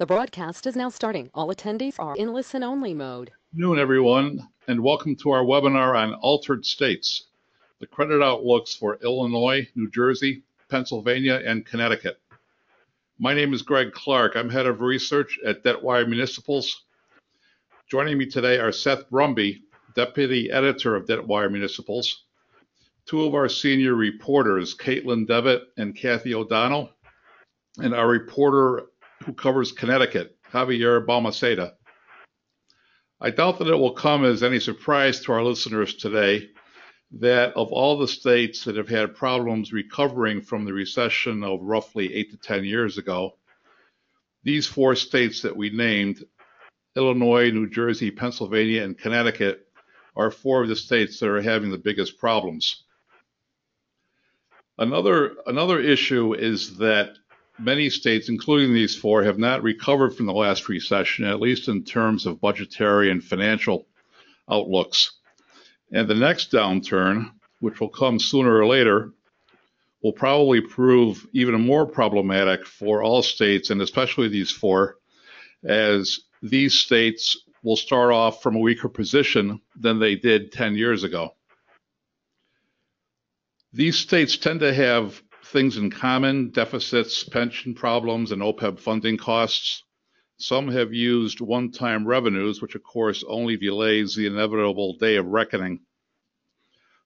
The broadcast is now starting. All attendees are in listen-only mode. Good afternoon, everyone, and welcome to our webinar on Altered States, the credit outlooks for Illinois, New Jersey, Pennsylvania, and Connecticut. My name is Greg Clark. I'm head of research at DebtWire Municipals. Joining me today are Seth Brumby, deputy editor of DebtWire Municipals, two of our senior reporters, Caitlin Devitt and Kathy O'Donnell, and our reporter who covers Connecticut, Javier Balmaceda. I doubt that it will come as any surprise to our listeners today that of all the states that have had problems recovering from the recession of roughly 8 to 10 years ago, these four states that we named, Illinois, New Jersey, Pennsylvania, and Connecticut, are four of the states that are having the biggest problems. Another issue is that many states, including these four, have not recovered from the last recession, at least in terms of budgetary and financial outlooks. And the next downturn, which will come sooner or later, will probably prove even more problematic for all states, and especially these four, as these states will start off from a weaker position than they did 10 years ago. These states tend to have things in common: deficits, pension problems, and OPEB funding costs. Some have used one-time revenues, which of course only delays the inevitable day of reckoning.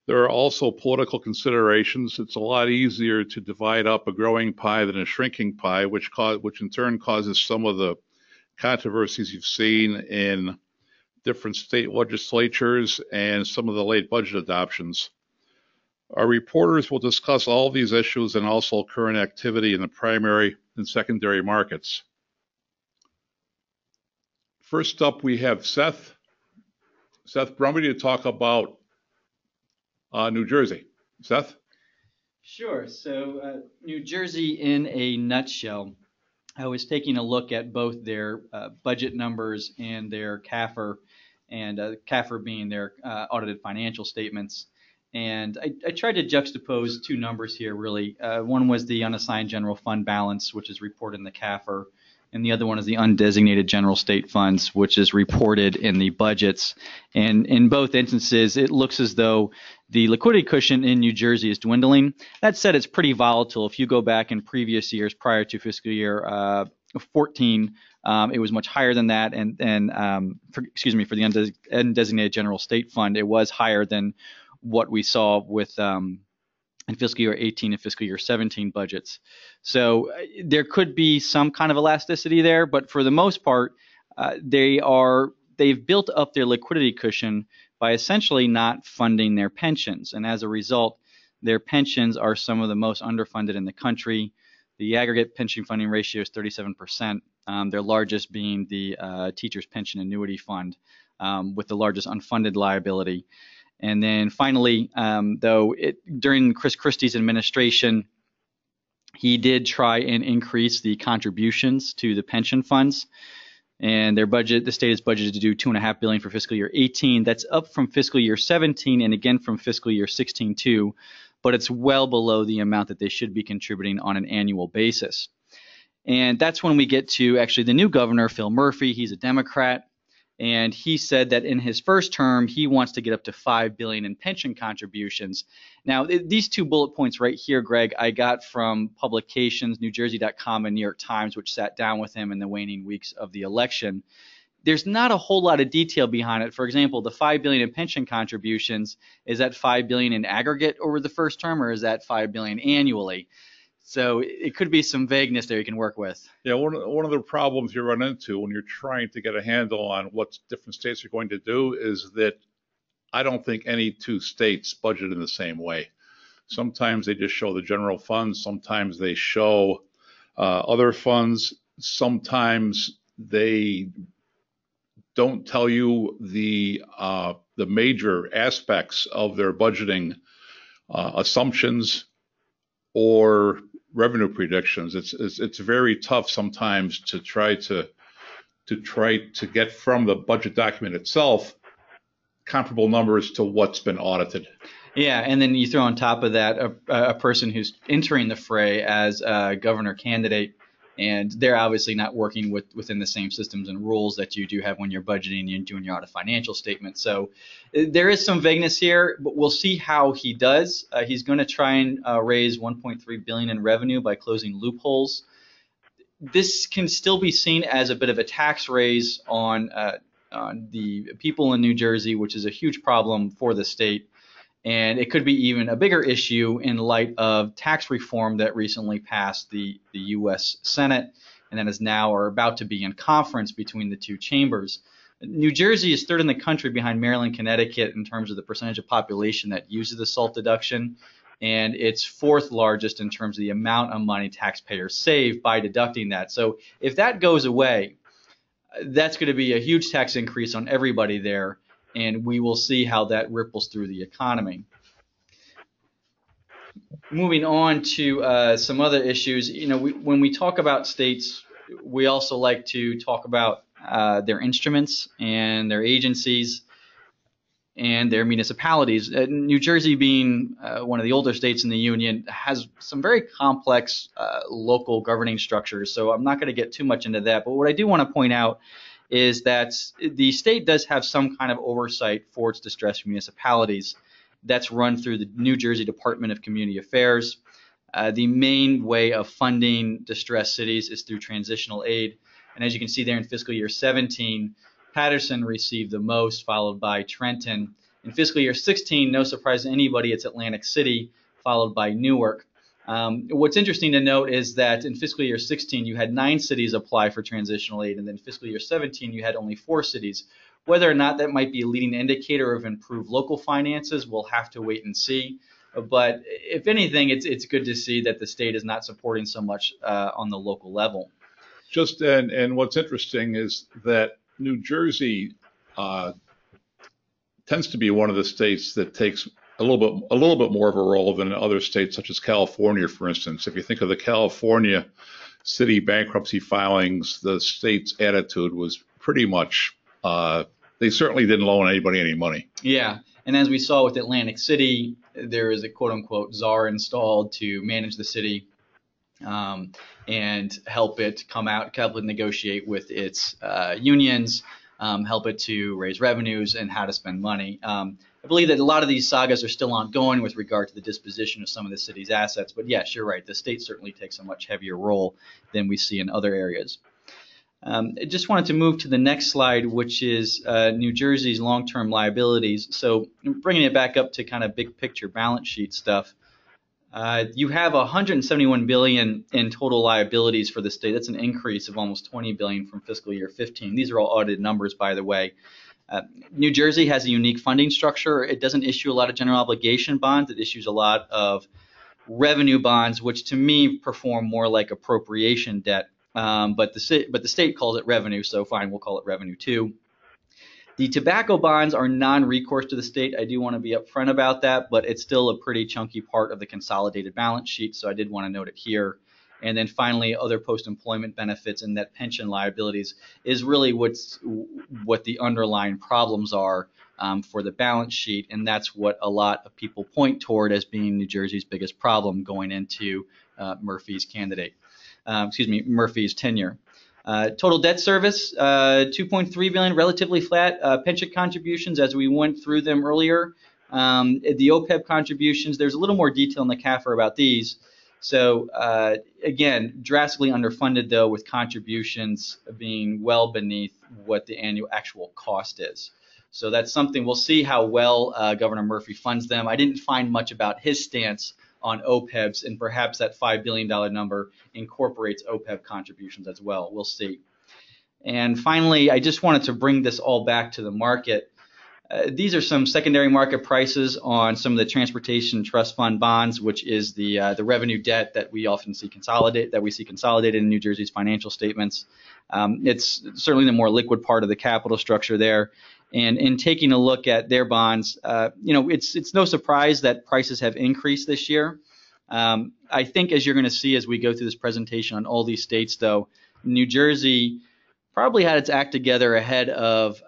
There are also political considerations. It's a lot easier to divide up a growing pie than a shrinking pie, which in turn causes some of the controversies you've seen in different state legislatures and some of the late budget adoptions. Our reporters will discuss all these issues and also current activity in the primary and secondary markets. First up, we have Seth Brumby to talk about New Jersey. Seth? Sure. So New Jersey in a nutshell. I was taking a look at both their budget numbers and their CAFR, and CAFR being their audited financial statements. And I tried to juxtapose two numbers here, really. One was the unassigned general fund balance, which is reported in the CAFR, and the other one is the undesignated general state funds, which is reported in the budgets. And in both instances, it looks as though the liquidity cushion in New Jersey is dwindling. That said, it's pretty volatile. If you go back in previous years prior to fiscal year 14, it was much higher than that. For the undesignated general state fund, it was higher than what we saw with in fiscal year 18 and fiscal year 17 budgets. So there could be some kind of elasticity there, but for the most part, they've built up their liquidity cushion by essentially not funding their pensions. And as a result, their pensions are some of the most underfunded in the country. The aggregate pension funding ratio is 37%, their largest being the Teachers Pension Annuity Fund, with the largest unfunded liability. And then finally, during Chris Christie's administration, he did try and increase the contributions to the pension funds. And their budget, the state is budgeted to do $2.5 billion for fiscal year 18. That's up from fiscal year 17 and again from fiscal year 16 too, but it's well below the amount that they should be contributing on an annual basis. And that's when we get to actually the new governor, Phil Murphy. He's a Democrat. And he said that in his first term, he wants to get up to $5 billion in pension contributions. Now, these two bullet points right here, Greg, I got from publications, NewJersey.com and New York Times, which sat down with him in the waning weeks of the election. There's not a whole lot of detail behind it. For example, the $5 billion in pension contributions, is that $5 billion in aggregate over the first term, or is that $5 billion annually? So it could be some vagueness there you can work with. Yeah, one of the problems you run into when you're trying to get a handle on what different states are going to do is that I don't think any two states budget in the same way. Sometimes they just show the general funds. Sometimes they show other funds. Sometimes they don't tell you the major aspects of their budgeting assumptions or revenue predictions. It's very tough sometimes to try to get from the budget document itself comparable numbers to what's been audited. Yeah, and then you throw on top of that a person who's entering the fray as a governor candidate And they're obviously not working within the same systems and rules that you do have when you're budgeting and doing your audit financial statement. So there is some vagueness here, but we'll see how he does. He's going to try and raise $1.3 billion in revenue by closing loopholes. This can still be seen as a bit of a tax raise on the people in New Jersey, which is a huge problem for the state. And it could be even a bigger issue in light of tax reform that recently passed the U.S. Senate and that is now or about to be in conference between the two chambers. New Jersey is third in the country behind Maryland, Connecticut in terms of the percentage of population that uses the SALT deduction, and it's fourth largest in terms of the amount of money taxpayers save by deducting that. So if that goes away, that's going to be a huge tax increase on everybody there. And we will see how that ripples through the economy. Moving on to some other issues, you know, when we talk about states, we also like to talk about their instruments and their agencies and their municipalities. New Jersey, being one of the older states in the union, has some very complex local governing structures. So I'm not going to get too much into that. But what I do want to point out is that the state does have some kind of oversight for its distressed municipalities. That's run through the New Jersey Department of Community Affairs. The main way of funding distressed cities is through transitional aid. And as you can see there in fiscal year 17, Patterson received the most, followed by Trenton. In fiscal year 16, no surprise to anybody, it's Atlantic City, followed by Newark. What's interesting to note is that in fiscal year 16, you had 9 cities apply for transitional aid, and then fiscal year 17, you had only 4 cities. Whether or not that might be a leading indicator of improved local finances, we'll have to wait and see. But if anything, it's good to see that the state is not supporting so much on the local level. And what's interesting is that New Jersey tends to be one of the states that takes a little bit more of a role than other states, such as California, for instance. If you think of the California city bankruptcy filings, the state's attitude was pretty much, they certainly didn't loan anybody any money. Yeah, and as we saw with Atlantic City, there is a quote-unquote czar installed to manage the city and help it help it negotiate with its unions, help it to raise revenues and how to spend money. I believe that a lot of these sagas are still ongoing with regard to the disposition of some of the city's assets. But yes, you're right. The state certainly takes a much heavier role than we see in other areas. I just wanted to move to the next slide, which is New Jersey's long-term liabilities. So bringing it back up to kind of big picture balance sheet stuff. You have $171 billion in total liabilities for the state. That's an increase of almost $20 billion from fiscal year 15. These are all audited numbers, by the way. New Jersey has a unique funding structure. It doesn't issue a lot of general obligation bonds. It issues a lot of revenue bonds, which to me perform more like appropriation debt. But the state calls it revenue, so fine, we'll call it revenue too. The tobacco bonds are non-recourse to the state. I do want to be upfront about that, but it's still a pretty chunky part of the consolidated balance sheet, so I did want to note it here. And then finally, other post-employment benefits and net pension liabilities is really what the underlying problems are for the balance sheet. And that's what a lot of people point toward as being New Jersey's biggest problem going into Murphy's tenure. Total debt service, $2.3 billion, relatively flat. Pension contributions, as we went through them earlier. The OPEB contributions, there's a little more detail in the CAFR about these. So again, drastically underfunded though, with contributions being well beneath what the annual actual cost is. So that's something we'll see how well Governor Murphy funds them. I didn't find much about his stance on OPEBs, and perhaps that $5 billion number incorporates OPEB contributions as well. We'll see. And finally, I just wanted to bring this all back to the market. These are some secondary market prices on some of the transportation trust fund bonds, which is the revenue debt that we often see consolidated in New Jersey's financial statements. It's certainly the more liquid part of the capital structure there. And in taking a look at their bonds, it's no surprise that prices have increased this year. I think as you're going to see as we go through this presentation on all these states, though, New Jersey probably had its act together ahead of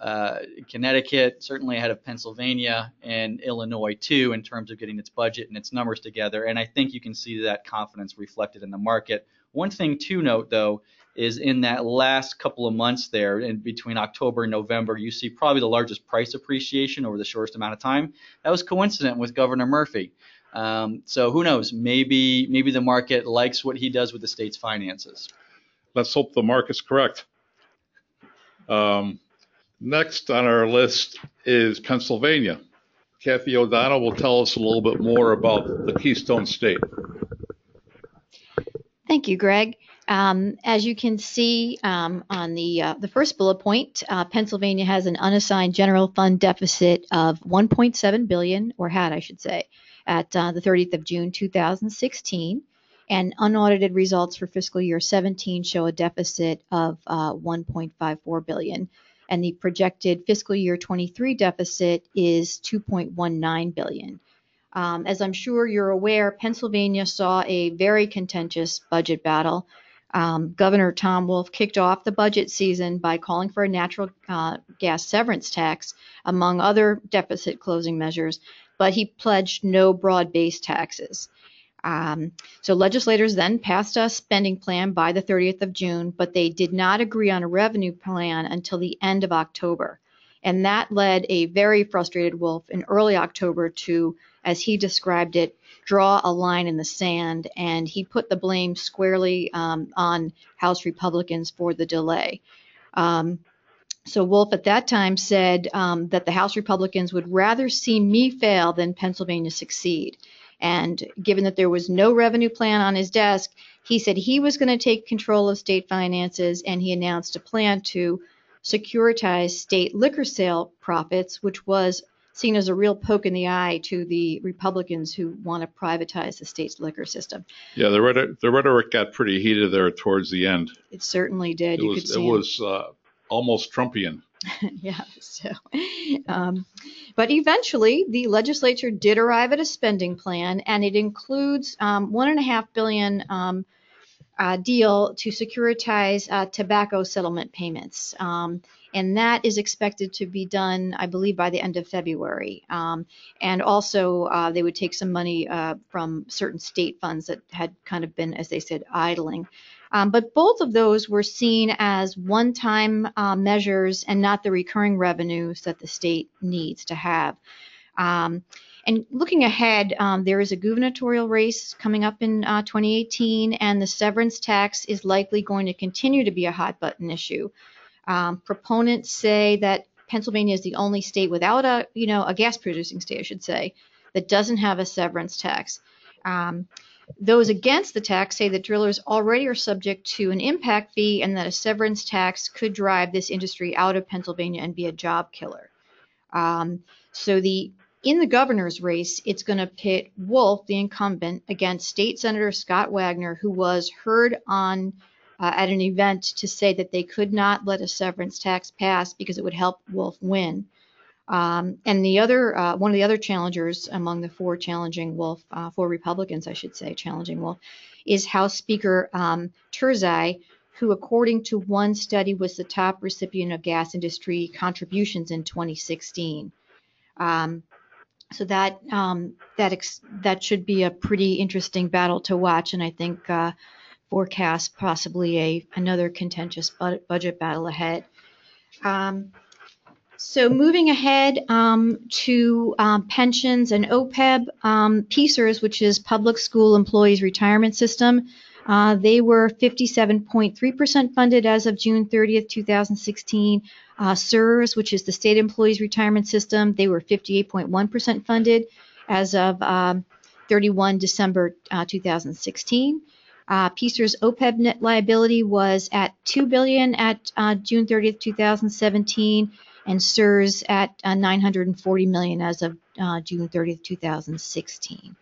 Connecticut, certainly ahead of Pennsylvania and Illinois too, in terms of getting its budget and its numbers together. And I think you can see that confidence reflected in the market. One thing to note, though, is in that last couple of months there, in between October and November, you see probably the largest price appreciation over the shortest amount of time. That was coincident with Governor Murphy. So who knows? Maybe the market likes what he does with the state's finances. Let's hope the market's correct. Next on our list is Pennsylvania. Kathy O'Donnell will tell us a little bit more about the Keystone State. Thank you, Greg. As you can see on the first bullet point, Pennsylvania has an unassigned general fund deficit of $1.7 billion, or had, I should say, at the 30th of June 2016. And unaudited results for fiscal year 17 show a deficit of $1.54 billion. And the projected fiscal year 23 deficit is $2.19 billion. As I'm sure you're aware, Pennsylvania saw a very contentious budget battle. Governor Tom Wolf kicked off the budget season by calling for a natural gas severance tax, among other deficit closing measures, but he pledged no broad-based taxes. So legislators then passed a spending plan by the 30th of June, but they did not agree on a revenue plan until the end of October. And that led a very frustrated Wolf in early October to, as he described it, draw a line in the sand, and he put the blame squarely on House Republicans for the delay. So Wolf at that time said that the House Republicans would rather see me fail than Pennsylvania succeed. And given that there was no revenue plan on his desk, he said he was going to take control of state finances, and he announced a plan to securitize state liquor sale profits, which was seen as a real poke in the eye to the Republicans who want to privatize the state's liquor system. Yeah, the rhetoric got pretty heated there towards the end. It certainly did. It was almost Trumpian. Yeah. So, but eventually, the legislature did arrive at a spending plan, and it includes $1.5 billion deal to securitize tobacco settlement payments, and that is expected to be done, I believe, by the end of February. And also, they would take some money from certain state funds that had kind of been, as they said, idling. But both of those were seen as one-time measures and not the recurring revenues that the state needs to have. And looking ahead, there is a gubernatorial race coming up in 2018, and the severance tax is likely going to continue to be a hot-button issue. Proponents say that Pennsylvania is the only state without a gas-producing state, I should say, that doesn't have a severance tax. Those against the tax say that drillers already are subject to an impact fee and that a severance tax could drive this industry out of Pennsylvania and be a job killer. In the governor's race, it's going to pit Wolf, the incumbent, against State Senator Scott Wagner, who was heard on at an event to say that they could not let a severance tax pass because it would help Wolf win. And the other, one of the other challengers among the four challenging Wolf, four Republicans, I should say, challenging Wolf, is House Speaker Turzai, who, according to one study, was the top recipient of gas industry contributions in 2016. So that should be a pretty interesting battle to watch, and I think forecasts possibly another contentious budget battle ahead. So moving ahead to pensions and OPEB, PSERS, which is Public School Employees Retirement System, they were 57.3% funded as of June 30th, 2016. SERS, which is the State Employees Retirement System, they were 58.1% funded as of 31 December 2016. PSERS OPEB net liability was at $2 billion at June 30th, 2017. And SERS at $940 million as of June 30th, 2016.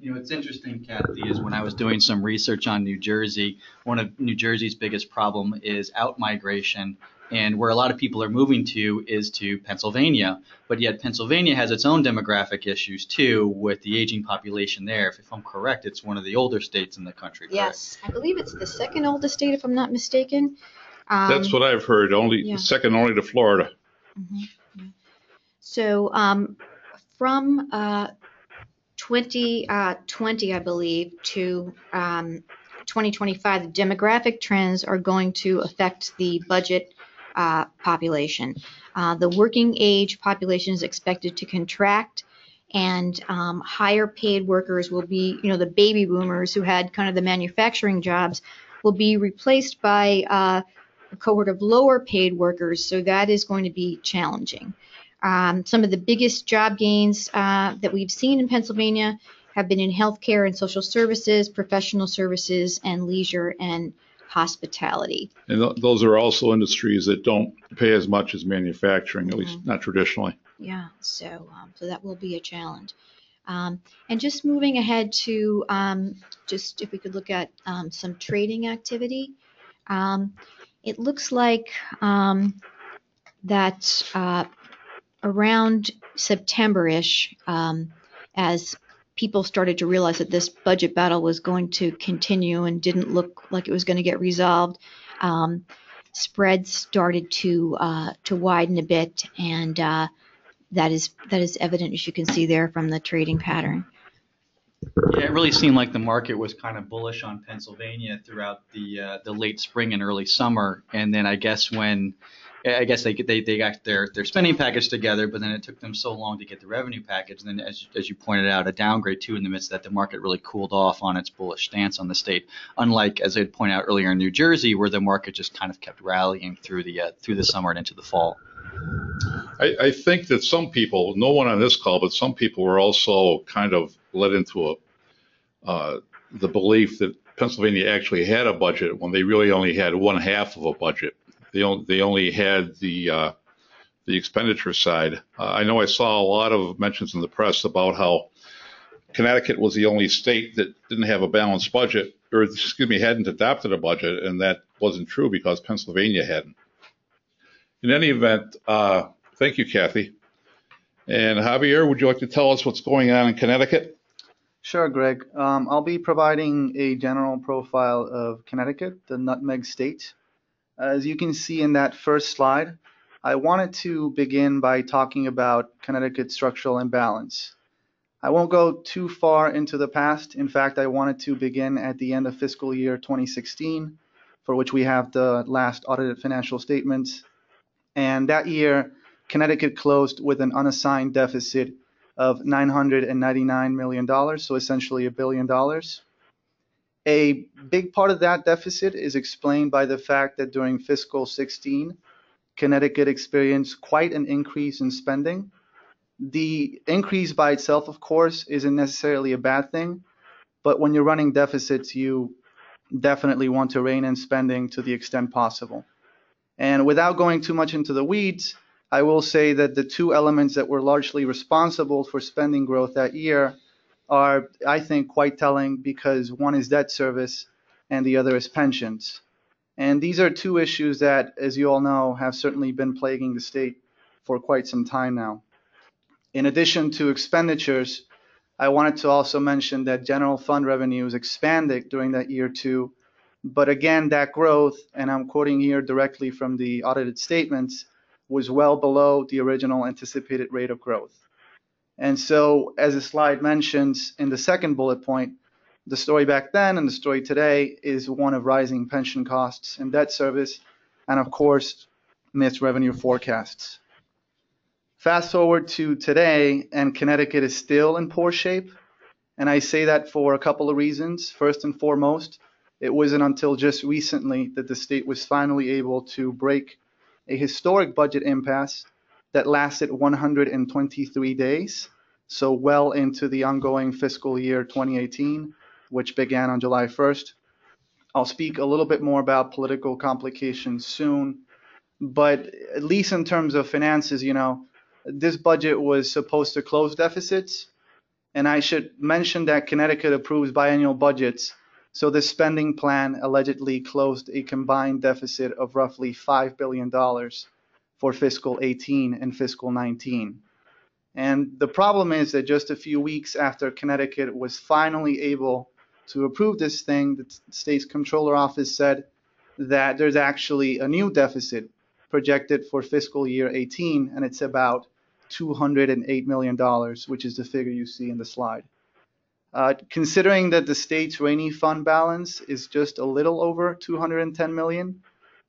It's interesting, Kathy, is when I was doing some research on New Jersey, one of New Jersey's biggest problem is out-migration And where a lot of people are moving to is to Pennsylvania. But yet Pennsylvania has its own demographic issues, too, with the aging population there. If I'm correct, it's one of the older states in the country. Yes, correct? I believe it's the second oldest state, if I'm not mistaken. That's what I've heard, second only to Florida. Mm-hmm. Yeah. So from 2020, I believe, to 2025, the demographic trends are going to affect the budget population. The working age population is expected to contract, and higher paid workers will be, the baby boomers who had kind of the manufacturing jobs, will be replaced by a cohort of lower paid workers. So that is going to be challenging. Some of the biggest job gains that we've seen in Pennsylvania have been in healthcare and social services, professional services, and leisure and hospitality. And those are also industries that don't pay as much as manufacturing, at least not traditionally. Yeah, so that will be a challenge. And just moving ahead to just if we could look at some trading activity. It looks like that around September-ish, as people started to realize that this budget battle was going to continue and didn't look like it was going to get resolved, spreads started to widen a bit, and that is evident, as you can see there, from the trading pattern. Yeah, it really seemed like the market was kind of bullish on Pennsylvania throughout the late spring and early summer, and then I guess they got their spending package together, but then it took them so long to get the revenue package. And then, as you pointed out, a downgrade, too, in the midst of that, the market really cooled off on its bullish stance on the state, unlike, as I'd point out earlier, in New Jersey, where the market just kind of kept rallying through the summer and into the fall. I think that some people, no one on this call, but some people were also kind of led into the belief that Pennsylvania actually had a budget when they really only had one half of a budget. They only had the expenditure side. I know I saw a lot of mentions in the press about how Connecticut was the only state that didn't have a balanced budget, or excuse me, hadn't adopted a budget, and that wasn't true because Pennsylvania hadn't. In any event, thank you, Kathy. And Javier, would you like to tell us what's going on in Connecticut? Sure, Greg. I'll be providing a general profile of Connecticut, the Nutmeg State. As you can see in that first slide, I wanted to begin by talking about Connecticut's structural imbalance. I won't go too far into the past. In fact, I wanted to begin at the end of fiscal year 2016, for which we have the last audited financial statements. And that year, Connecticut closed with an unassigned deficit of $999 million, so essentially $1 billion. A big part of that deficit is explained by the fact that during fiscal 16, Connecticut experienced quite an increase in spending. The increase by itself, of course, isn't necessarily a bad thing, but when you're running deficits, you definitely want to rein in spending to the extent possible. And without going too much into the weeds, I will say that the two elements that were largely responsible for spending growth that year are, I think, quite telling, because one is debt service and the other is pensions. And these are two issues that, as you all know, have certainly been plaguing the state for quite some time now. In addition to expenditures, I wanted to also mention that general fund revenues expanded during that year too. But again, that growth, and I'm quoting here directly from the audited statements, was well below the original anticipated rate of growth. And so, as the slide mentions in the second bullet point, the story back then and the story today is one of rising pension costs and debt service, and of course, missed revenue forecasts. Fast forward to today, and Connecticut is still in poor shape, and I say that for a couple of reasons. First and foremost, it wasn't until just recently that the state was finally able to break a historic budget impasse that lasted 123 days, so well into the ongoing fiscal year 2018, which began on July 1st. I'll speak a little bit more about political complications soon, but at least in terms of finances, this budget was supposed to close deficits, and I should mention that Connecticut approves biennial budgets, So this spending plan allegedly closed a combined deficit of roughly $5 billion for fiscal 18 and fiscal 19. And the problem is that just a few weeks after Connecticut was finally able to approve this thing, the state's comptroller office said that there's actually a new deficit projected for fiscal year 18, and it's about $208 million, which is the figure you see in the slide. Considering that the state's rainy fund balance is just a little over $210 million,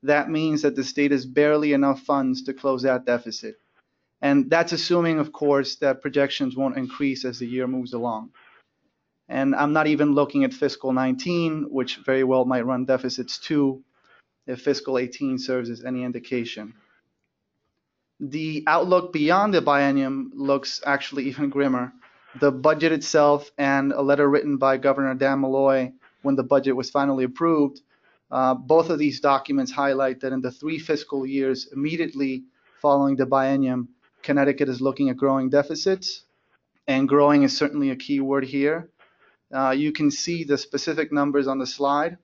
that means that the state has barely enough funds to close that deficit. And that's assuming, of course, that projections won't increase as the year moves along. And I'm not even looking at fiscal 19, which very well might run deficits too, if fiscal 18 serves as any indication. The outlook beyond the biennium looks actually even grimmer. The budget itself and a letter written by Governor Dannel Malloy when the budget was finally approved, both of these documents highlight that in the three fiscal years immediately following the biennium, Connecticut is looking at growing deficits, and growing is certainly a key word here. You can see the specific numbers on the slide.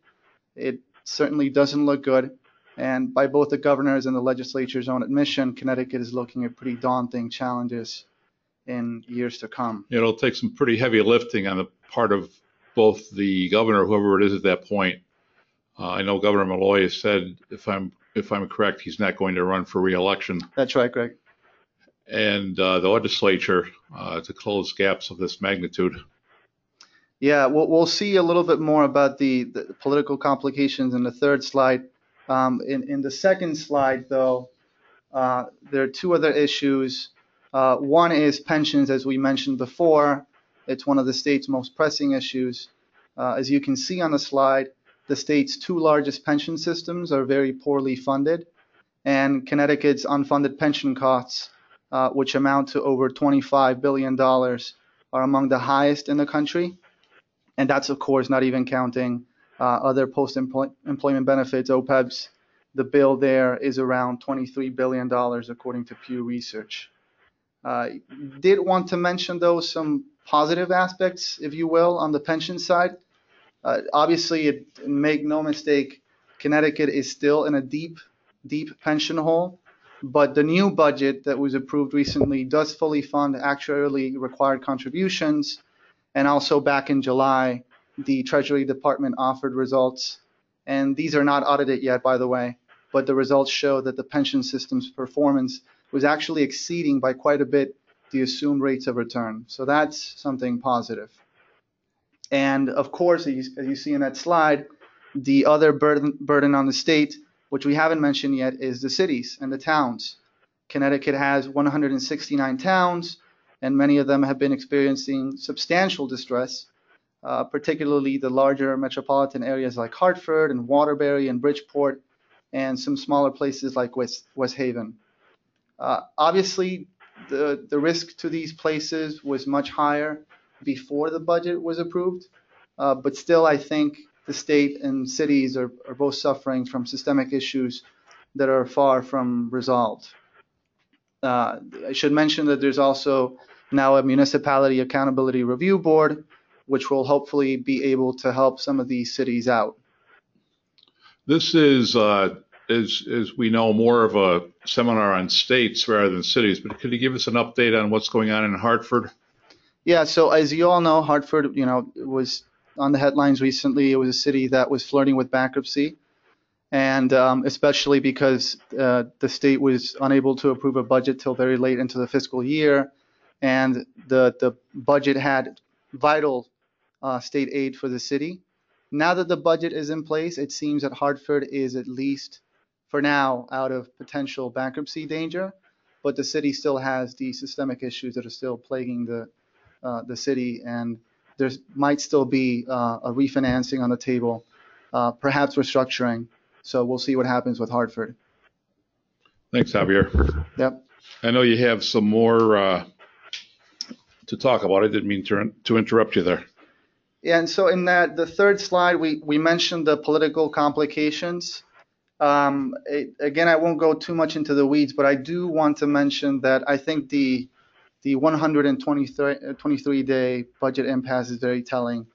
It certainly doesn't look good, and by both the governor's and the legislature's own admission, Connecticut is looking at pretty daunting challenges in years to come. It'll take some pretty heavy lifting on the part of both the governor, whoever it is at that point. I know Governor Malloy has said, if I'm correct, he's not going to run for re-election. That's right, Greg. And the legislature to close gaps of this magnitude. Yeah, we'll see a little bit more about the political complications in the third slide. In the second slide, though, there are two other issues. One is pensions, as we mentioned before. It's one of the state's most pressing issues. As you can see on the slide, the state's two largest pension systems are very poorly funded, and Connecticut's unfunded pension costs, which amount to over $25 billion, are among the highest in the country. And that's, of course, not even counting other post-employment benefits, OPEBs. The bill there is around $23 billion, according to Pew Research. I did want to mention, though, some positive aspects, if you will, on the pension side. Obviously, make no mistake, Connecticut is still in a deep, deep pension hole. But the new budget that was approved recently does fully fund actuarially required contributions. And also back in July, the Treasury Department offered results. And these are not audited yet, by the way. But the results show that the pension system's performance was actually exceeding by quite a bit the assumed rates of return. So that's something positive. And of course, as you see in that slide, the other burden on the state, which we haven't mentioned yet, is the cities and the towns. Connecticut has 169 towns, and many of them have been experiencing substantial distress, particularly the larger metropolitan areas like Hartford and Waterbury and Bridgeport, and some smaller places like West Haven. Obviously, the risk to these places was much higher before the budget was approved, but still I think the state and cities are both suffering from systemic issues that are far from resolved. I should mention that there's also now a Municipality Accountability Review Board, which will hopefully be able to help some of these cities out. This is, as we know, more of a seminar on states rather than cities, but could you give us an update on what's going on in Hartford? Yeah, so as you all know, Hartford, was on the headlines recently. It was a city that was flirting with bankruptcy, and especially because the state was unable to approve a budget till very late into the fiscal year, and the budget had vital state aid for the city. Now that the budget is in place, it seems that Hartford is, at least for now, out of potential bankruptcy danger, but the city still has the systemic issues that are still plaguing the city, and there might still be a refinancing on the table, perhaps restructuring. So we'll see what happens with Hartford. Thanks, Javier. Yep. I know you have some more to talk about. I didn't mean to interrupt you there. Yeah, and so in the third slide, we mentioned the political complications. Again, I won't go too much into the weeds, but I do want to mention that I think the 123-day budget impasse is very telling,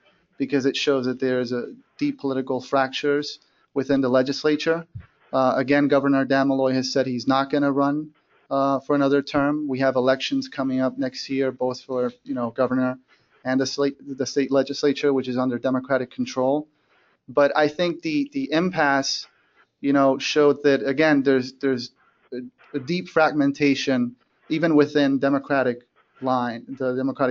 because it shows that there's a deep political fractures within the legislature. Again, Governor Dannel Malloy has said he's not going to run for another term. We have elections coming up next year, both for governor and the state legislature, which is under Democratic control. But I think the impasse, showed that again there's a deep fragmentation even within the Democratic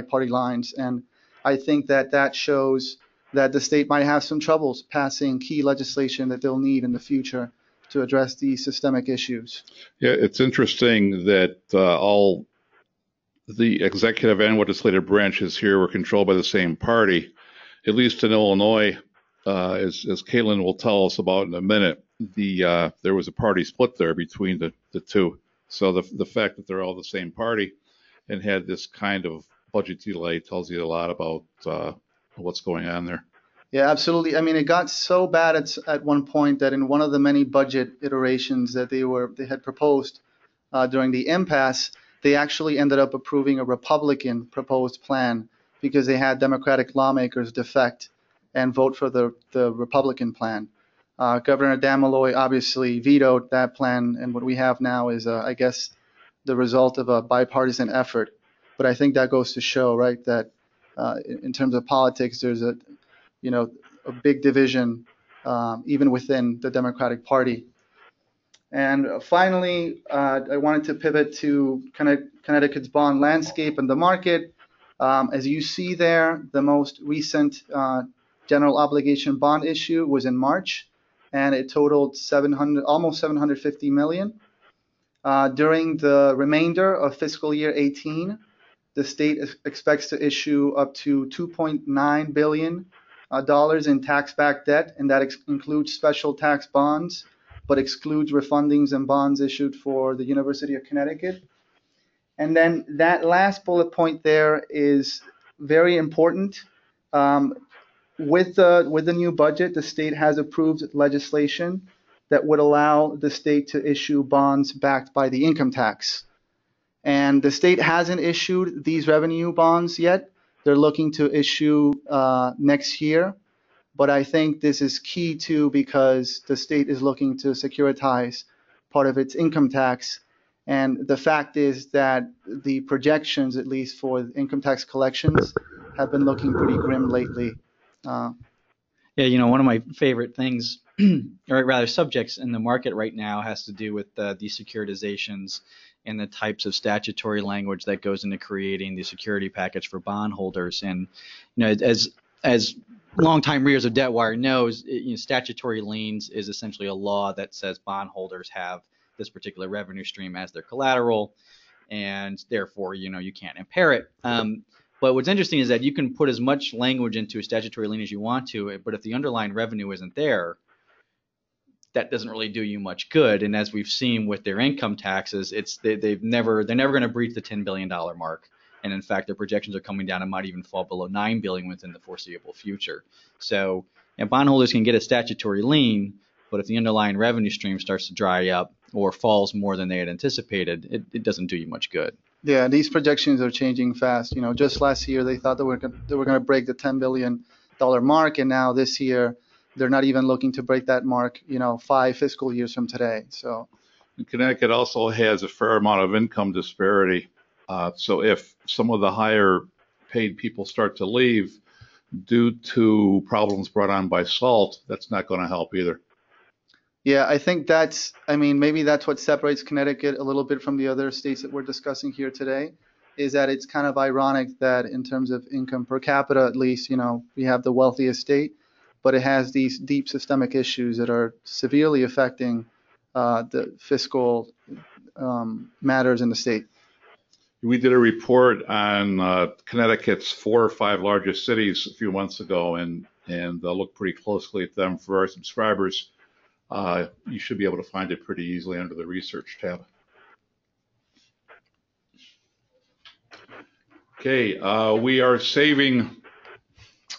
Party lines, and I think that shows that the state might have some troubles passing key legislation that they'll need in the future to address these systemic issues. Yeah, it's interesting that all the executive and legislative branches here were controlled by the same party, at least in Illinois, as Caitlin will tell us about in a minute. There was a party split there between the two. So the fact that they're all the same party and had this kind of budget delay tells you a lot about what's going on there. Yeah, absolutely. I mean, it got so bad at one point that in one of the many budget iterations that they had proposed during the impasse, they actually ended up approving a Republican proposed plan because they had Democratic lawmakers defect and vote for the Republican plan. Governor Dannel Malloy obviously vetoed that plan, and what we have now is, I guess, the result of a bipartisan effort. But I think that goes to show, right, that in terms of politics, there's a big division even within the Democratic Party. And finally, I wanted to pivot to Connecticut's bond landscape and the market. As you see there, the most recent general obligation bond issue was in March, and it totaled almost $750 million. During the remainder of fiscal year 18, the state expects to issue up to $2.9 billion in tax-backed debt, and that includes special tax bonds, but excludes refundings and bonds issued for the University of Connecticut. And then that last bullet point there is very important. With the new budget, the state has approved legislation that would allow the state to issue bonds backed by the income tax. And the state hasn't issued these revenue bonds yet. They're looking to issue next year. But I think this is key, too, because the state is looking to securitize part of its income tax. And the fact is that the projections, at least for income tax collections, have been looking pretty grim lately. Yeah, one of my favorite things, or rather subjects in the market right now has to do with the securitizations and the types of statutory language that goes into creating the security package for bondholders. And, as longtime readers of DebtWire knows, statutory liens is essentially a law that says bondholders have this particular revenue stream as their collateral, and therefore, you can't impair it. But what's interesting is that you can put as much language into a statutory lien as you want to, but if the underlying revenue isn't there, that doesn't really do you much good. And as we've seen with their income taxes, they're never going to breach the $10 billion mark. And in fact, their projections are coming down and might even fall below $9 billion within the foreseeable future. So bondholders can get a statutory lien, but if the underlying revenue stream starts to dry up or falls more than they had anticipated, it doesn't do you much good. Yeah, these projections are changing fast. Just last year they thought they were going to break the $10 billion mark, and now this year they're not even looking to break that mark, 5 fiscal years from today. So, and Connecticut also has a fair amount of income disparity. So if some of the higher paid people start to leave due to problems brought on by SALT, that's not going to help either. Yeah, I think maybe that's what separates Connecticut a little bit from the other states that we're discussing here today, is that it's kind of ironic that in terms of income per capita, at least, we have the wealthiest state, but it has these deep systemic issues that are severely affecting the fiscal matters in the state. We did a report on Connecticut's 4 or 5 largest cities a few months ago, and looked pretty closely at them for our subscribers. You should be able to find it pretty easily under the research tab. Okay, we are saving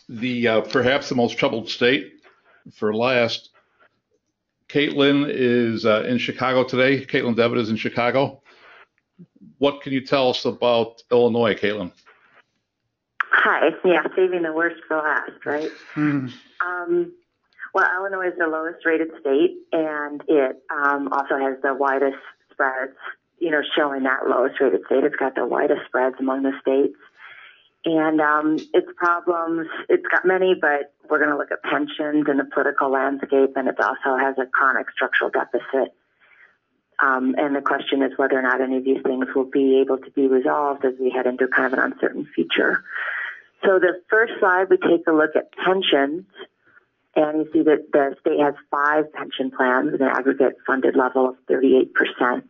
the perhaps the most troubled state for last. Caitlin is in Chicago today. Caitlin Devitt is in Chicago. What can you tell us about Illinois, Caitlin? Hi. Yeah, saving the worst for last, right? Well, Illinois is the lowest rated state, and it also has the widest spreads, you know, showing that lowest rated state. It's got the widest spreads among the states. And its problems, it's got many, but we're going to look at pensions and the political landscape, and it also has a chronic structural deficit. And the question is whether or not any of these things will be able to be resolved as we head into kind of an uncertain future. So the first slide, we take a look at pensions, and you see that the state has 5 pension plans with an aggregate funded level of 38%.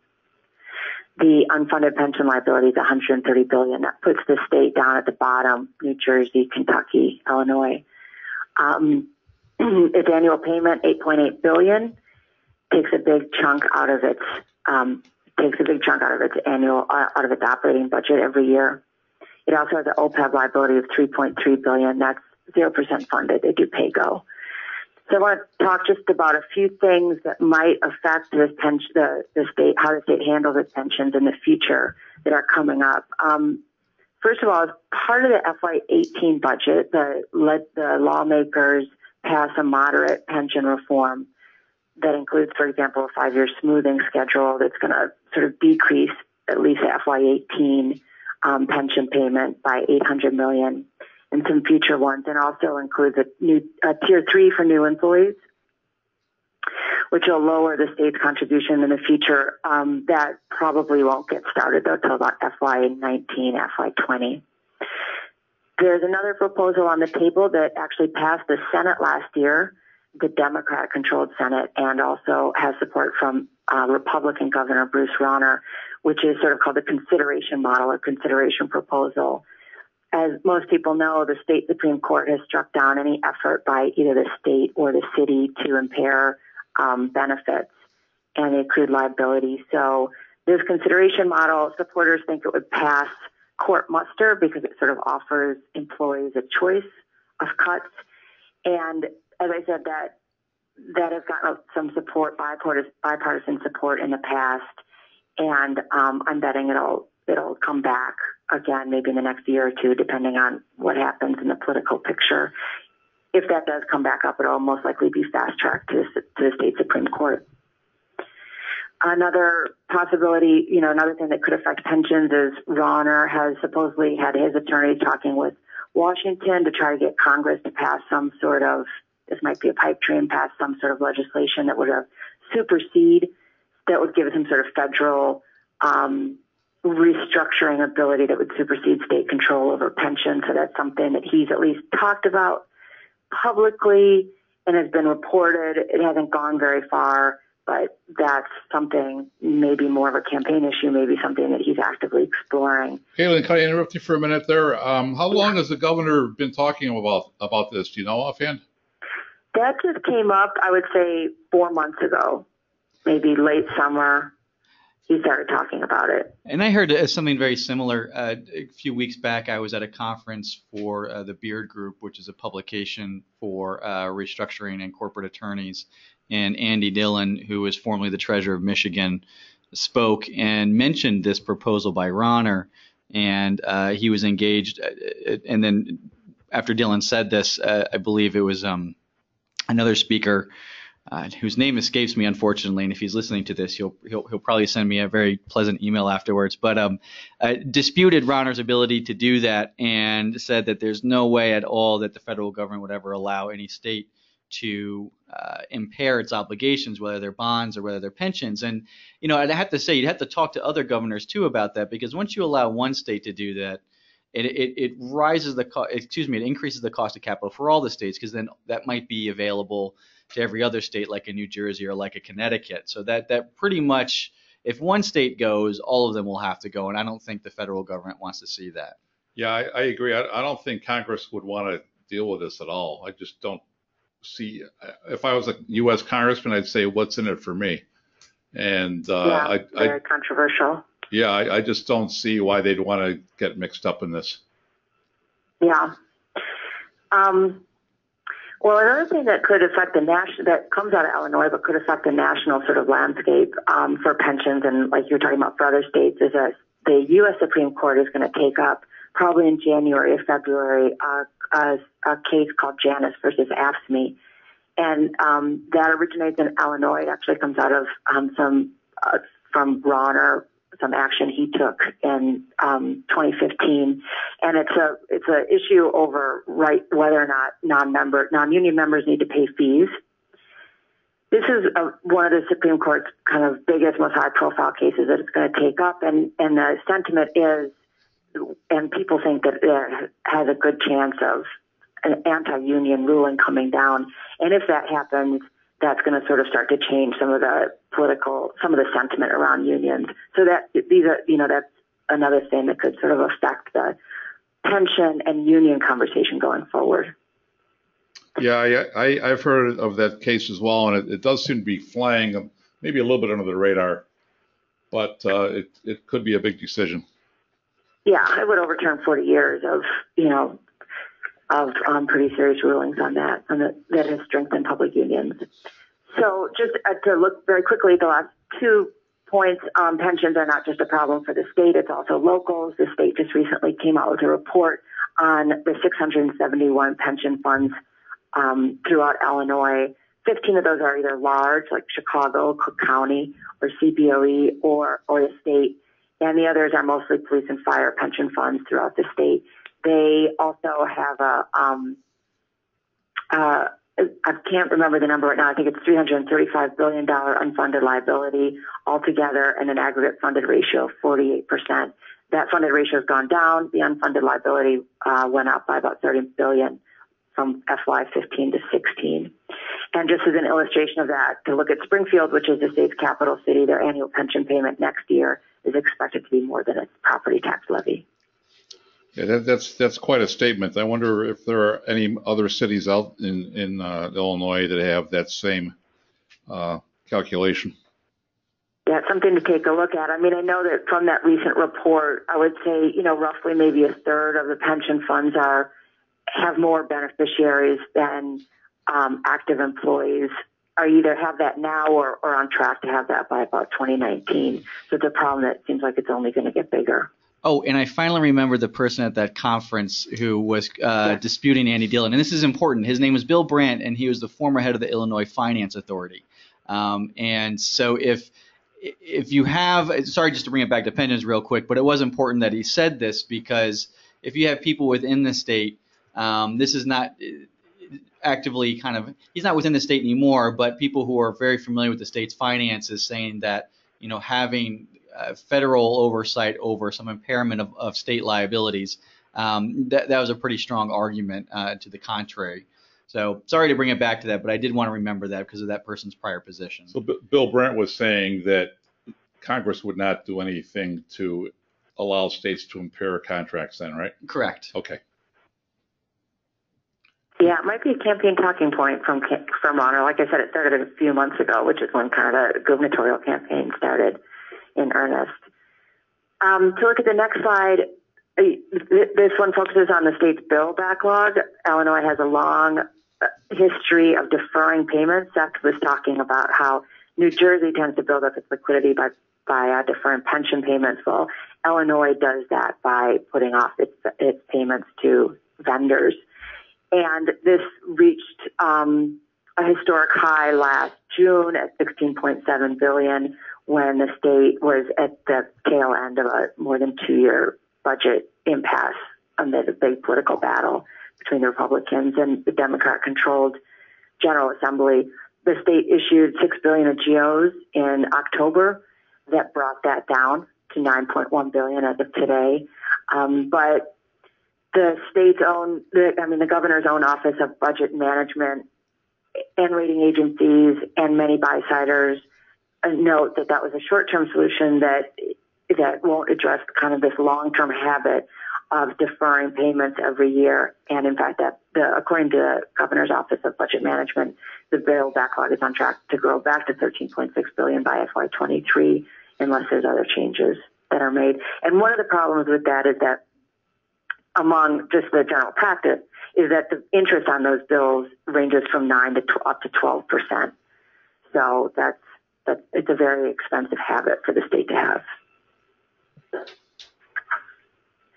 The unfunded pension liability is $130 billion. That puts the state down at the bottom, New Jersey, Kentucky, Illinois. Its annual payment, $8.8 billion, takes a big chunk out of its out of its operating budget every year. It also has an OPEB liability of $3.3 billion. That's 0% funded. They do pay go. So I want to talk just about a few things that might affect this pension, the state, how the state handles its pensions in the future that are coming up. First of all, as part of the FY18 budget, the lawmakers pass a moderate pension reform that includes, for example, a 5-year smoothing schedule that's going to sort of decrease at least the FY18 pension payment by $800 million. And some future ones, and also includes a tier 3 for new employees, which will lower the state's contribution in the future. That probably won't get started, though, till about FY19, FY20. There's another proposal on the table that actually passed the Senate last year, the Democrat-controlled Senate, and also has support from Republican Governor Bruce Rauner, which is sort of called the consideration model or consideration proposal. As most people know, the state Supreme Court has struck down any effort by either the state or the city to impair benefits and accrued liability. So this consideration model, supporters think it would pass court muster because it sort of offers employees a choice of cuts. And as I said, that has gotten some support, bipartisan support in the past, and I'm betting it'll come back again, maybe in the next year or two, depending on what happens in the political picture. If that does come back up, it'll most likely be fast-tracked to the state Supreme Court. Another possibility, you know, another thing that could affect pensions is Rauner has supposedly had his attorney talking with Washington to try to get Congress to pass some sort of, this might be a pipe dream, pass some sort of legislation that would supersede, that would give some sort of federal restructuring ability that would supersede state control over pension. So that's something that he's at least talked about publicly and has been reported. It hasn't gone very far, but that's something, maybe more of a campaign issue, maybe something that he's actively exploring. Caitlin, can I interrupt you for a minute there? How long has the governor been talking about this? Do you know offhand? That just came up, I would say, 4 months ago, maybe late summer. He started talking about it. And I heard something very similar a few weeks back. I was at a conference for the Beard Group, which is a publication for restructuring and corporate attorneys. And Andy Dillon, who is formerly the treasurer of Michigan, spoke and mentioned this proposal by Rauner. And he was engaged. And then after Dillon said this, I believe it was another speaker whose name escapes me, unfortunately, and if he's listening to this, he'll probably send me a very pleasant email afterwards. But disputed Rauner's ability to do that and said that there's no way at all that the federal government would ever allow any state to impair its obligations, whether they're bonds or whether they're pensions. And you know, I'd have to say you'd have to talk to other governors too about that, because once you allow one state to do that, it increases the cost of capital for all the states, because then that might be available to every other state, like a New Jersey or like a Connecticut. So that pretty much, if one state goes, all of them will have to go, and I don't think the federal government wants to see that. Yeah, I agree. I don't think Congress would want to deal with this at all. I just don't see. If I was a U.S. congressman, I'd say, what's in it for me? And yeah, very controversial. Yeah, I just don't see why they'd want to get mixed up in this. Yeah. Well, another thing that could affect that comes out of Illinois but could affect the national sort of landscape for pensions, and like you're talking about for other states, is that the U.S. Supreme Court is going to take up probably in January or February, a case called Janus versus AFSCME. And that originates in Illinois. It actually comes out of from Rauner, some action he took in 2015, and it's an issue over whether or not non-union members need to pay fees. This is one of the Supreme Court's kind of biggest, most high-profile cases that it's going to take up, and the sentiment is, and people think that it has a good chance of an anti-union ruling coming down, and if that happens, that's going to sort of start to change some of the sentiment around unions. So that's another thing that could sort of affect the pension and union conversation going forward. Yeah, I've heard of that case as well, and it does seem to be flying maybe a little bit under the radar, but it could be a big decision. Yeah, it would overturn 40 years of pretty serious rulings on that, that has strengthened public unions. So just to look very quickly at the last 2 points, pensions are not just a problem for the state, it's also locals. The state just recently came out with a report on the 671 pension funds throughout Illinois. 15 of those are either large, like Chicago, Cook County, or CBOE, or the state, and the others are mostly police and fire pension funds throughout the state. They also have I can't remember the number right now. I think it's $335 billion unfunded liability altogether and an aggregate funded ratio of 48%. That funded ratio has gone down. The unfunded liability went up by about $30 billion from FY15 to 16. And just as an illustration of that, to look at Springfield, which is the state's capital city, their annual pension payment next year is expected to be more than its property tax levy. Yeah, that's quite a statement. I wonder if there are any other cities out in Illinois that have that same calculation. Yeah, it's something to take a look at. I mean, I know that from that recent report, I would say, roughly maybe a third of the pension funds have more beneficiaries than active employees, or either have that now or on track to have that by about 2019. So it's a problem that seems like it's only going to get bigger. Oh, and I finally remember the person at that conference who was disputing Andy Dillon. And this is important. His name was Bill Brandt, and he was the former head of the Illinois Finance Authority. And so if you have – sorry, just to bring it back to pensions real quick, but it was important that he said this because if you have people within the state, this is not actively kind of – he's not within the state anymore, but people who are very familiar with the state's finances saying that, having – federal oversight over some impairment of state liabilities. That was a pretty strong argument to the contrary. So sorry to bring it back to that, but I did want to remember that because of that person's prior position. So Bill Brandt was saying that Congress would not do anything to allow states to impair contracts then, right? Correct. Okay. Yeah, it might be a campaign talking point from Rauner. Like I said, it started a few months ago, which is when kind of the gubernatorial campaign started in earnest. To look at the next slide, this one focuses on the state's bill backlog. Illinois has a long history of deferring payments. Seth was talking about how New Jersey tends to build up its liquidity by deferring pension payments. Well, Illinois does that by putting off its payments to vendors. And this reached a historic high last June at $16.7 billion. When the state was at the tail end of a more than 2-year budget impasse amid a big political battle between the Republicans and the Democrat-controlled General Assembly. The state issued $6 billion of GOs in October. That brought that down to $9.1 billion as of today. But the state's own, the governor's own Office of Budget Management and rating agencies and many buy-siders note that was a short-term solution that won't address kind of this long-term habit of deferring payments every year. And in fact, according to the Governor's Office of Budget Management, the bill backlog is on track to grow back to $13.6 billion by FY23 unless there's other changes that are made. And one of the problems with that is that among just the general practice is that the interest on those bills ranges from 9 to up to 12%. So but it's a very expensive habit for the state to have.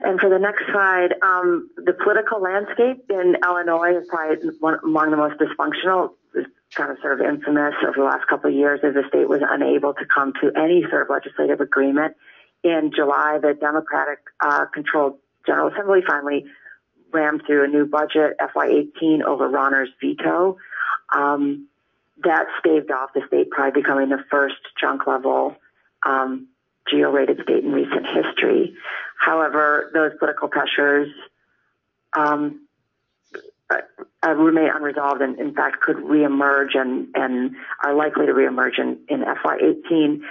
And for the next slide, the political landscape in Illinois is probably among the most dysfunctional. It's kind of sort of infamous over the last couple of years as the state was unable to come to any sort of legislative agreement. In July, the Democratic controlled General Assembly finally rammed through a new budget, FY18, over Rauner's veto. That staved off the state probably becoming the first junk-level geo-rated state in recent history. However, those political pressures remain unresolved and, in fact, could reemerge and are likely to reemerge in FY18.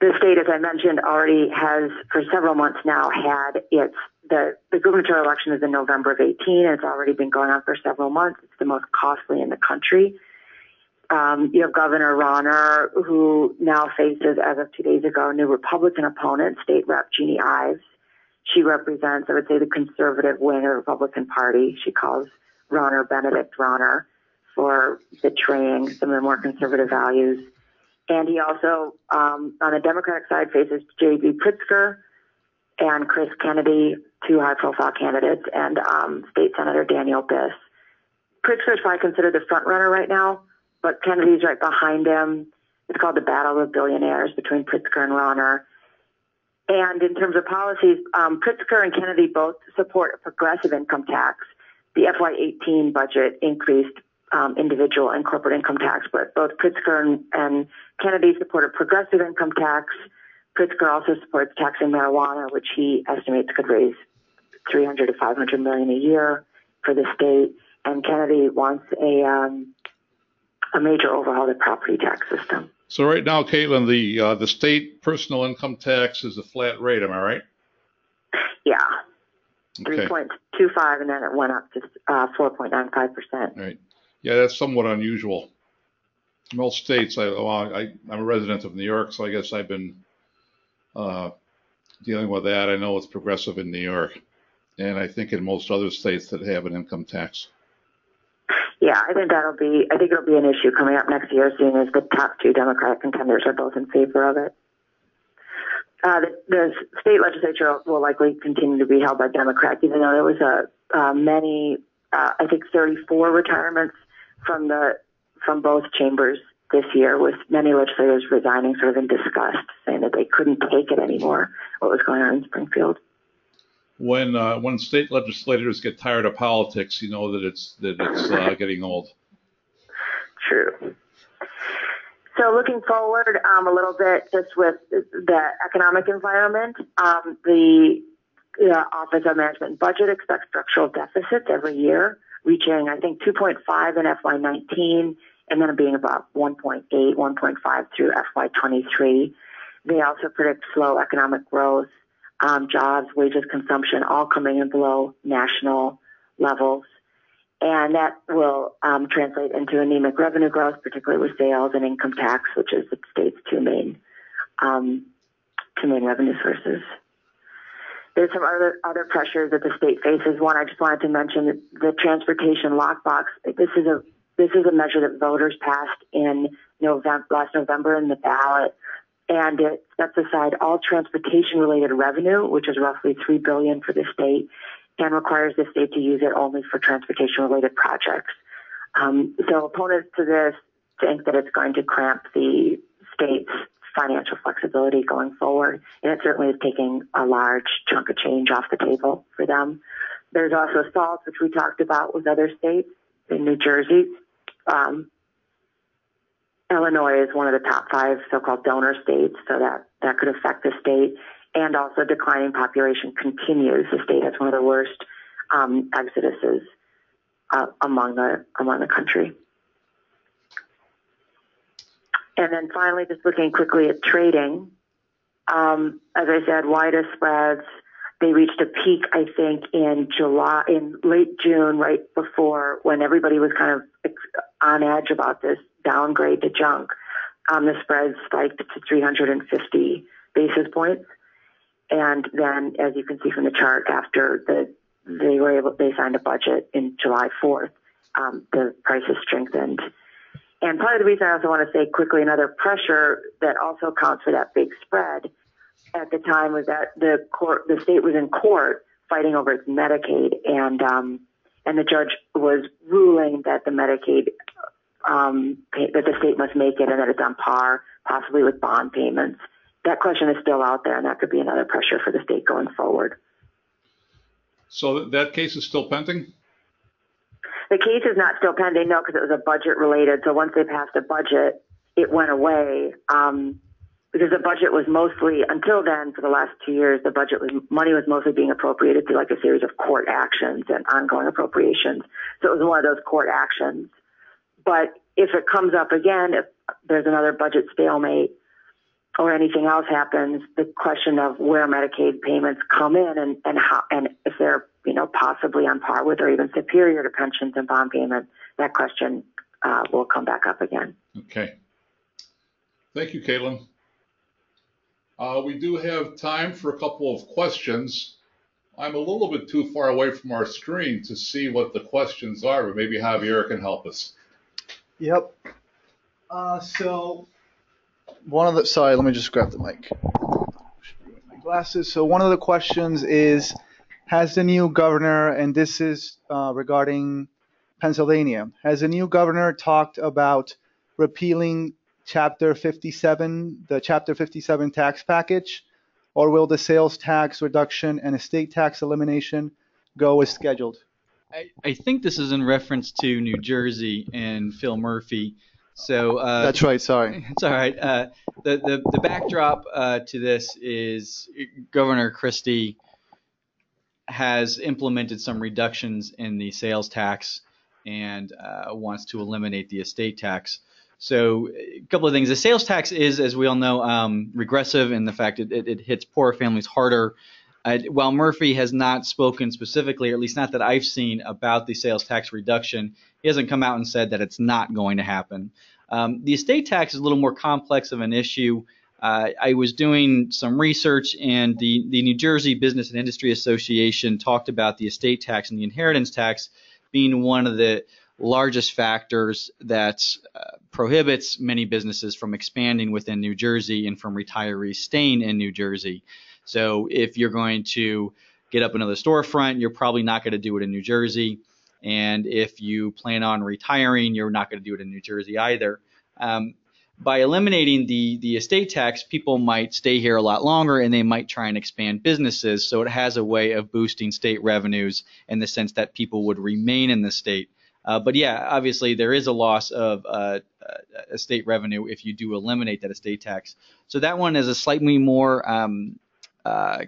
The state, as I mentioned, already has, for several months now, had its the gubernatorial election is in November of 18, and it's already been going on for several months. It's the most costly in the country. You have Governor Rauner, who now faces, as of 2 days ago, a new Republican opponent, State Rep Jeanne Ives. She represents, I would say, the conservative wing of the Republican Party. She calls Rauner Benedict Rauner for betraying some of the more conservative values. And he also, on the Democratic side, faces J.B. Pritzker and Chris Kennedy, two high-profile candidates, and State Senator Daniel Biss. Pritzker is probably considered the front runner right now, but Kennedy's right behind him. It's called the Battle of Billionaires between Pritzker and Rauner. And in terms of policies, Pritzker and Kennedy both support a progressive income tax. The FY18 budget increased individual and corporate income tax, but both Pritzker and Kennedy support a progressive income tax. Pritzker also supports taxing marijuana, which he estimates could raise $300 to $500 million a year for the state. And Kennedy wants a major overhaul of the property tax system. So right now, Caitlin, the state personal income tax is a flat rate, am I right? Yeah, okay. 3.25, and then it went up to 4.95%. Right. Yeah, that's somewhat unusual. Most states, I'm a resident of New York, so I guess I've been dealing with that. I know it's progressive in New York, and I think in most other states that have an income tax. Yeah, I think it'll be an issue coming up next year, seeing as the top two Democratic contenders are both in favor of it. The state legislature will likely continue to be held by Democrats, even though there was I think 34 retirements from both chambers this year, with many legislators resigning sort of in disgust, saying that they couldn't take it anymore, what was going on in Springfield. When state legislators get tired of politics, you know that it's getting old. True. So looking forward a little bit, just with the economic environment, the Office of Management and Budget expects structural deficits every year, reaching, I think, 2.5 in FY19, and then being about 1.8, 1.5 through FY23. They also predict slow economic growth. Jobs, wages, consumption, all coming in below national levels. And that will translate into anemic revenue growth, particularly with sales and income tax, which is the state's two main revenue sources. There's some other pressures that the state faces. One, I just wanted to mention the transportation lockbox. This is a measure that voters passed in last November in the ballot. And it sets aside all transportation-related revenue, which is roughly $3 billion for the state, and requires the state to use it only for transportation-related projects. So opponents to this think that it's going to cramp the state's financial flexibility going forward, and it certainly is taking a large chunk of change off the table for them. There's also SALT, which we talked about with other states in New Jersey. Illinois is one of the top five so-called donor states, so that could affect the state. And also declining population continues. The state has one of the worst exoduses among the country. And then finally, just looking quickly at trading, as I said, widest spreads. They reached a peak, I think, in late June, right before when everybody was kind of on edge about this downgrade to junk. The spread spiked to 350 basis points, and then, as you can see from the chart, after they signed a budget in July 4th, the prices strengthened. And part of the reason I also want to say quickly another pressure that also accounts for that big spread at the time was that the state was in court fighting over its Medicaid, and the judge was ruling that the Medicaid that the state must make it, and that it's on par, possibly with bond payments. That question is still out there, and that could be another pressure for the state going forward. So that case is still pending? The case is not still pending, no, because it was a budget related. So once they passed a budget, it went away because the budget was mostly, until then, for the last 2 years, the budget was, money was mostly being appropriated through like a series of court actions and ongoing appropriations. So it was one of those court actions. But if it comes up again, if there's another budget stalemate, or anything else happens, the question of where Medicaid payments come in and how, and if they're, you know, possibly on par with or even superior to pensions and bond payments, that question will come back up again. Okay. Thank you, Caitlin. We do have time for a couple of questions. I'm a little bit too far away from our screen to see what the questions are, but maybe Javier can help us. Yep. Sorry, let me just grab the mic. My glasses. So one of the questions is, has the new governor, and this is regarding Pennsylvania, has the new governor talked about repealing Chapter 57, the Chapter 57 tax package, or will the sales tax reduction and estate tax elimination go as scheduled? I think this is in reference to New Jersey and Phil Murphy. So that's right. Sorry, it's all right. The backdrop to this is Governor Christie has implemented some reductions in the sales tax and wants to eliminate the estate tax. So a couple of things. The sales tax is, as we all know, regressive in the fact that it hits poor families harder. While Murphy has not spoken specifically, or at least not that I've seen, about the sales tax reduction, he hasn't come out and said that it's not going to happen. The estate tax is a little more complex of an issue. I was doing some research, and the New Jersey Business and Industry Association talked about the estate tax and the inheritance tax being one of the largest factors that prohibits many businesses from expanding within New Jersey and from retirees staying in New Jersey. So if you're going to get up another storefront, you're probably not going to do it in New Jersey. And if you plan on retiring, you're not going to do it in New Jersey either. By eliminating the estate tax, people might stay here a lot longer and they might try and expand businesses. So it has a way of boosting state revenues in the sense that people would remain in the state. But yeah, obviously there is a loss of estate revenue if you do eliminate that estate tax. So that one is a slightly more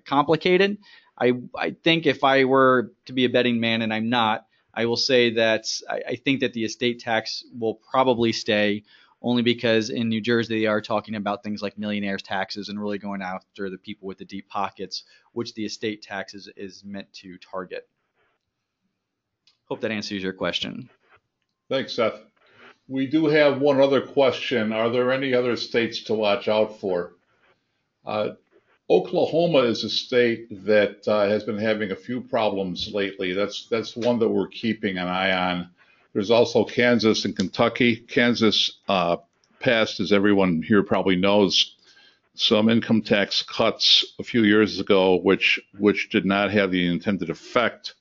complicated. I think if I were to be a betting man, and I'm not, I will say that I think that the estate tax will probably stay, only because in New Jersey they are talking about things like millionaires taxes and really going after the people with the deep pockets, which the estate tax is meant to target. Hope that answers your question. Thanks, Seth. We do have one other question. Are there any other states to watch out for? Oklahoma is a state that has been having a few problems lately. That's one that we're keeping an eye on. There's also Kansas and Kentucky. Kansas passed, as everyone here probably knows, some income tax cuts a few years ago, which did not have the intended effect.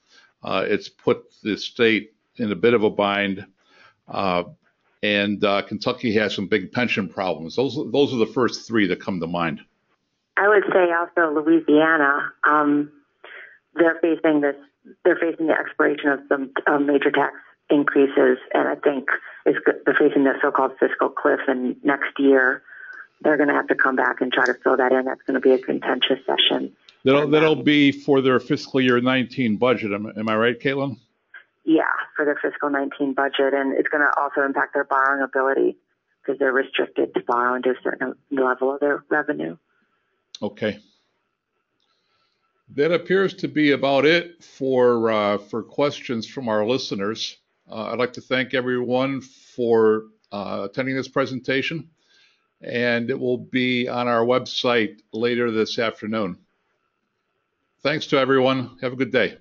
It's put the state in a bit of a bind. And Kentucky has some big pension problems. Those are the first three that come to mind. I would say also Louisiana. They're facing the expiration of some major tax increases, and I think they're facing the so-called fiscal cliff. And next year, they're going to have to come back and try to fill that in. That's going to be a contentious session. That'll be for their fiscal year 19 budget. Am I right, Caitlin? Yeah, for their fiscal 19 budget, and it's going to also impact their borrowing ability because they're restricted to borrowing to a certain level of their revenue. Okay. That appears to be about it for questions from our listeners. I'd like to thank everyone for attending this presentation, and it will be on our website later this afternoon. Thanks to everyone. Have a good day.